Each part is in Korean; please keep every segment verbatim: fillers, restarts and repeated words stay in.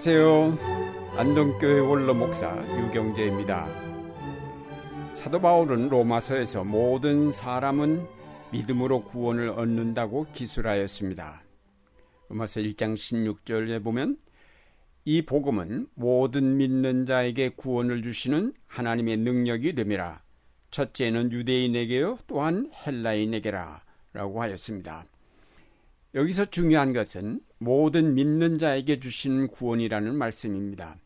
안녕하세요. 안동교회 원로 목사 유경재입니다. 사도 바울은 로마서에서 모든 사람은 믿음으로 구원을 얻는다고 기술하였습니다. 로마서 일 장 십육 절에 보면 이 복음은 모든 믿는 자에게 구원을 주시는 하나님의 능력이 됨이라. 첫째는 유대인에게요 또한 헬라인에게라 라고 하였습니다. 여기서 중요한 것은 모든 믿는 자에게 주시는 구원이라는 말씀입니다.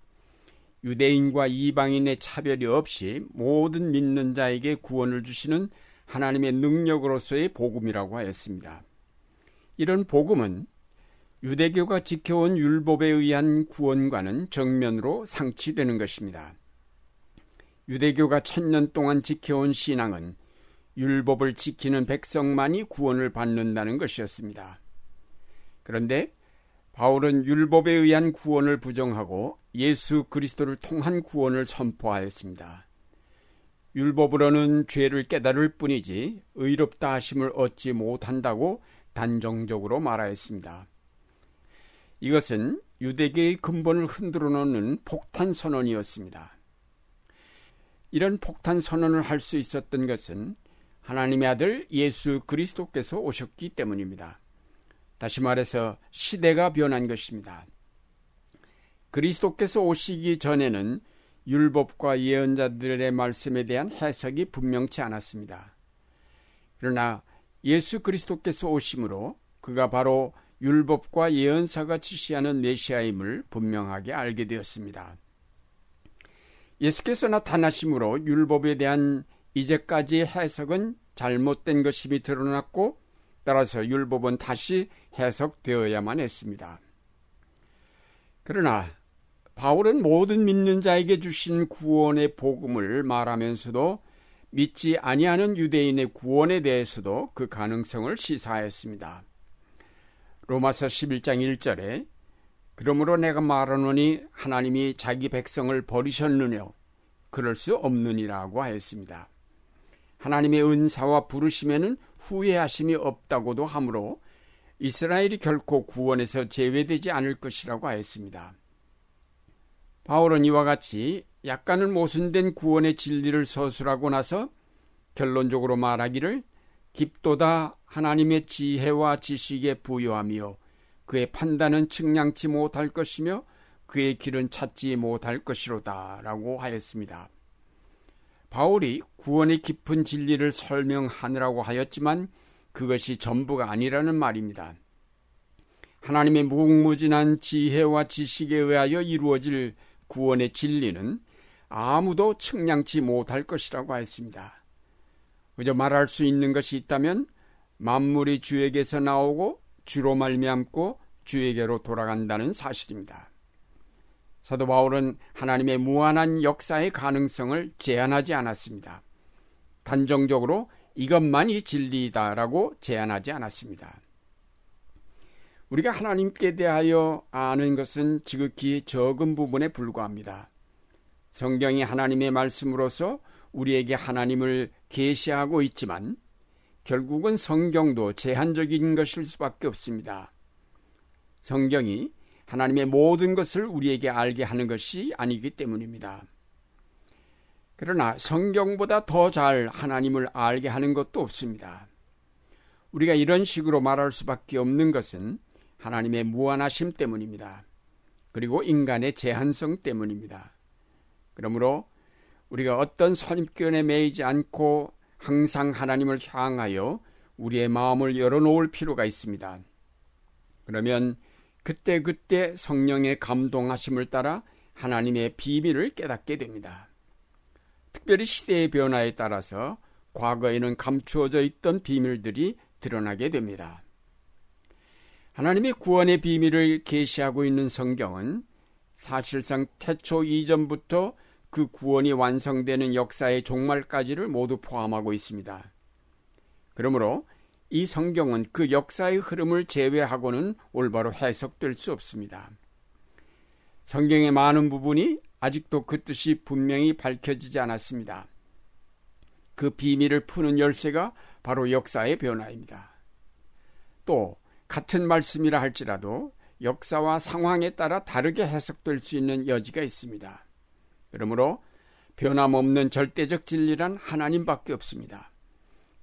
유대인과 이방인의 차별이 없이 모든 믿는 자에게 구원을 주시는 하나님의 능력으로서의 복음이라고 하였습니다. 이런 복음은 유대교가 지켜온 율법에 의한 구원과는 정면으로 상치되는 것입니다. 유대교가 천년 동안 지켜온 신앙은 율법을 지키는 백성만이 구원을 받는다는 것이었습니다. 그런데 바울은 율법에 의한 구원을 부정하고 예수 그리스도를 통한 구원을 선포하였습니다. 율법으로는 죄를 깨달을 뿐이지 의롭다 하심을 얻지 못한다고 단정적으로 말하였습니다. 이것은 유대교의 근본을 흔들어 놓는 폭탄 선언이었습니다. 이런 폭탄 선언을 할 수 있었던 것은 하나님의 아들 예수 그리스도께서 오셨기 때문입니다. 다시 말해서 시대가 변한 것입니다. 그리스도께서 오시기 전에는 율법과 예언자들의 말씀에 대한 해석이 분명치 않았습니다. 그러나 예수 그리스도께서 오심으로 그가 바로 율법과 예언사가 지시하는 메시아임을 분명하게 알게 되었습니다. 예수께서 나타나심으로 율법에 대한 이제까지의 해석은 잘못된 것임이 드러났고 따라서 율법은 다시 해석되어야만 했습니다. 그러나 바울은 모든 믿는 자에게 주신 구원의 복음을 말하면서도 믿지 아니하는 유대인의 구원에 대해서도 그 가능성을 시사했습니다. 로마서 십일 장 일 절에 그러므로 내가 말하노니 하나님이 자기 백성을 버리셨느냐 그럴 수 없느니라고 하였습니다. 하나님의 은사와 부르심에는 후회하심이 없다고도 하므로 이스라엘이 결코 구원에서 제외되지 않을 것이라고 하였습니다. 바울은 이와 같이 약간은 모순된 구원의 진리를 서술하고 나서 결론적으로 말하기를 깊도다 하나님의 지혜와 지식에 부요하며 그의 판단은 측량치 못할 것이며 그의 길은 찾지 못할 것이로다 라고 하였습니다. 바울이 구원의 깊은 진리를 설명하느라고 하였지만 그것이 전부가 아니라는 말입니다. 하나님의 무궁무진한 지혜와 지식에 의하여 이루어질 구원의 진리는 아무도 측량치 못할 것이라고 하였습니다. 그저 말할 수 있는 것이 있다면 만물이 주에게서 나오고 주로 말미암고 주에게로 돌아간다는 사실입니다. 사도 바울은 하나님의 무한한 역사의 가능성을 제한하지 않았습니다. 단정적으로 이것만이 진리다라고 제한하지 않았습니다. 우리가 하나님께 대하여 아는 것은 지극히 적은 부분에 불과합니다. 성경이 하나님의 말씀으로서 우리에게 하나님을 계시하고 있지만 결국은 성경도 제한적인 것일 수밖에 없습니다. 성경이 하나님의 모든 것을 우리에게 알게 하는 것이 아니기 때문입니다. 그러나 성경보다 더 잘 하나님을 알게 하는 것도 없습니다. 우리가 이런 식으로 말할 수밖에 없는 것은 하나님의 무한하심 때문입니다. 그리고 인간의 제한성 때문입니다. 그러므로 우리가 어떤 선입견에 매이지 않고 항상 하나님을 향하여 우리의 마음을 열어놓을 필요가 있습니다. 그러면 그때그때 성령의 감동하심을 따라 하나님의 비밀을 깨닫게 됩니다. 특별히 시대의 변화에 따라서 과거에는 감추어져 있던 비밀들이 드러나게 됩니다. 하나님의 구원의 비밀을 계시하고 있는 성경은 사실상 태초 이전부터 그 구원이 완성되는 역사의 종말까지를 모두 포함하고 있습니다. 그러므로 이 성경은 그 역사의 흐름을 제외하고는 올바로 해석될 수 없습니다. 성경의 많은 부분이 아직도 그 뜻이 분명히 밝혀지지 않았습니다. 그 비밀을 푸는 열쇠가 바로 역사의 변화입니다. 또 같은 말씀이라 할지라도 역사와 상황에 따라 다르게 해석될 수 있는 여지가 있습니다. 그러므로 변함없는 절대적 진리란 하나님밖에 없습니다.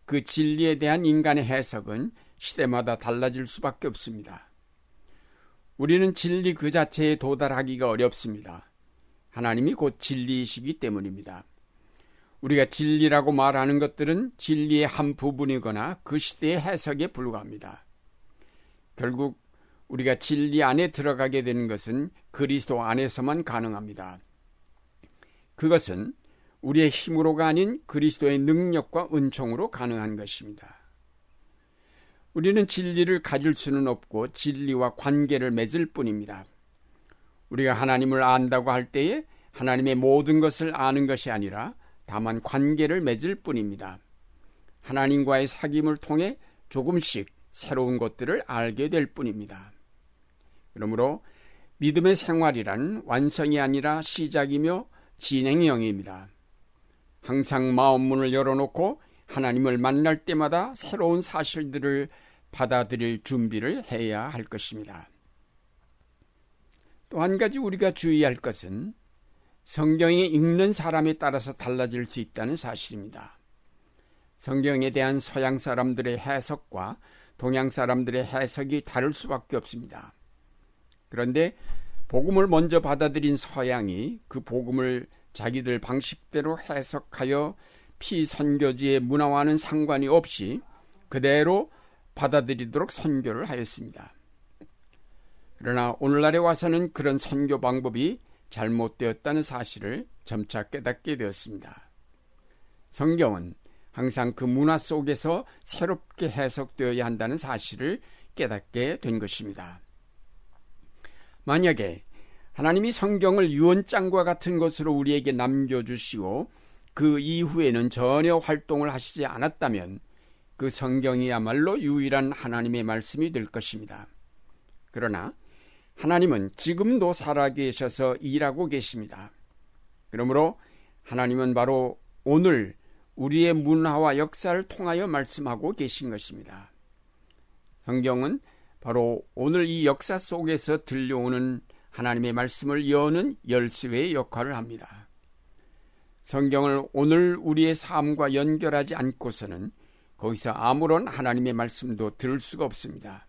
그 진리에 대한 인간의 해석은 시대마다 달라질 수밖에 없습니다. 우리는 진리 그 자체에 도달하기가 어렵습니다. 하나님이 곧 진리이시기 때문입니다. 우리가 진리라고 말하는 것들은 진리의 한 부분이거나 그 시대의 해석에 불과합니다. 결국 우리가 진리 안에 들어가게 되는 것은 그리스도 안에서만 가능합니다. 그것은 우리의 힘으로가 아닌 그리스도의 능력과 은총으로 가능한 것입니다. 우리는 진리를 가질 수는 없고 진리와 관계를 맺을 뿐입니다. 우리가 하나님을 안다고 할 때에 하나님의 모든 것을 아는 것이 아니라 다만 관계를 맺을 뿐입니다. 하나님과의 사귐을 통해 조금씩 새로운 것들을 알게 될 뿐입니다. 그러므로 믿음의 생활이란 완성이 아니라 시작이며 진행형입니다. 항상 마음 문을 열어놓고 하나님을 만날 때마다 새로운 사실들을 받아들일 준비를 해야 할 것입니다. 또 한 가지 우리가 주의할 것은 성경이 읽는 사람에 따라서 달라질 수 있다는 사실입니다. 성경에 대한 서양 사람들의 해석과 동양 사람들의 해석이 다를 수밖에 없습니다. 그런데 복음을 먼저 받아들인 서양이 그 복음을 자기들 방식대로 해석하여 피선교지의 문화와는 상관이 없이 그대로 받아들이도록 선교를 하였습니다. 그러나 오늘날에 와서는 그런 선교 방법이 잘못되었다는 사실을 점차 깨닫게 되었습니다. 성경은 항상 그 문화 속에서 새롭게 해석되어야 한다는 사실을 깨닫게 된 것입니다. 만약에 하나님이 성경을 유언장과 같은 것으로 우리에게 남겨주시고 그 이후에는 전혀 활동을 하시지 않았다면 그 성경이야말로 유일한 하나님의 말씀이 될 것입니다. 그러나 하나님은 지금도 살아계셔서 일하고 계십니다. 그러므로 하나님은 바로 오늘 우리의 문화와 역사를 통하여 말씀하고 계신 것입니다. 성경은 바로 오늘 이 역사 속에서 들려오는 하나님의 말씀을 여는 열쇠의 역할을 합니다. 성경을 오늘 우리의 삶과 연결하지 않고서는 거기서 아무런 하나님의 말씀도 들을 수가 없습니다.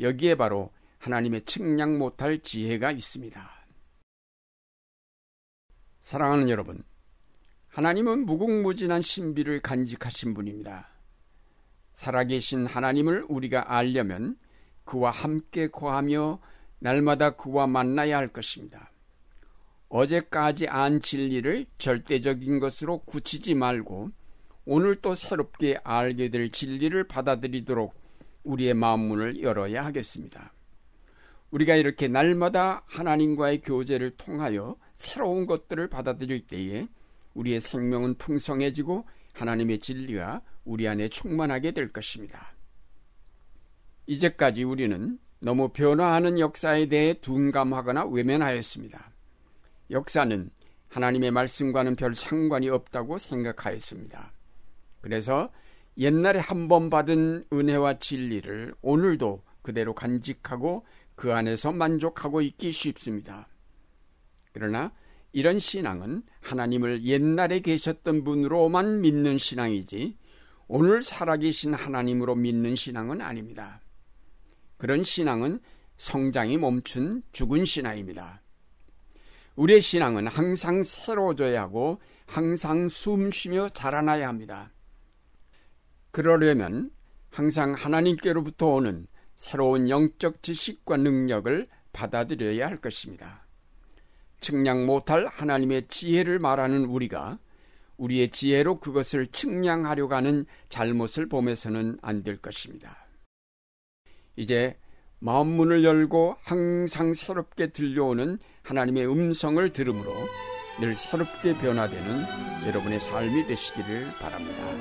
여기에 바로 하나님의 측량 못할 지혜가 있습니다. 사랑하는 여러분, 하나님은 무궁무진한 신비를 간직하신 분입니다. 살아계신 하나님을 우리가 알려면 그와 함께 거하며 날마다 그와 만나야 할 것입니다. 어제까지 안 진리를 절대적인 것으로 굳히지 말고 오늘 또 새롭게 알게 될 진리를 받아들이도록 우리의 마음문을 열어야 하겠습니다. 우리가 이렇게 날마다 하나님과의 교제를 통하여 새로운 것들을 받아들일 때에 우리의 생명은 풍성해지고 하나님의 진리가 우리 안에 충만하게 될 것입니다. 이제까지 우리는 너무 변화하는 역사에 대해 둔감하거나 외면하였습니다. 역사는 하나님의 말씀과는 별 상관이 없다고 생각하였습니다. 그래서 옛날에 한 번 받은 은혜와 진리를 오늘도 그대로 간직하고 그 안에서 만족하고 있기 쉽습니다. 그러나 이런 신앙은 하나님을 옛날에 계셨던 분으로만 믿는 신앙이지 오늘 살아계신 하나님으로 믿는 신앙은 아닙니다. 그런 신앙은 성장이 멈춘 죽은 신앙입니다. 우리의 신앙은 항상 새로워져야 하고 항상 숨쉬며 자라나야 합니다. 그러려면 항상 하나님께로부터 오는 새로운 영적 지식과 능력을 받아들여야 할 것입니다. 측량 못할 하나님의 지혜를 말하는 우리가 우리의 지혜로 그것을 측량하려고 하는 잘못을 범해서는 안 될 것입니다. 이제 마음 문을 열고 항상 새롭게 들려오는 하나님의 음성을 들음으로 늘 새롭게 변화되는 여러분의 삶이 되시기를 바랍니다.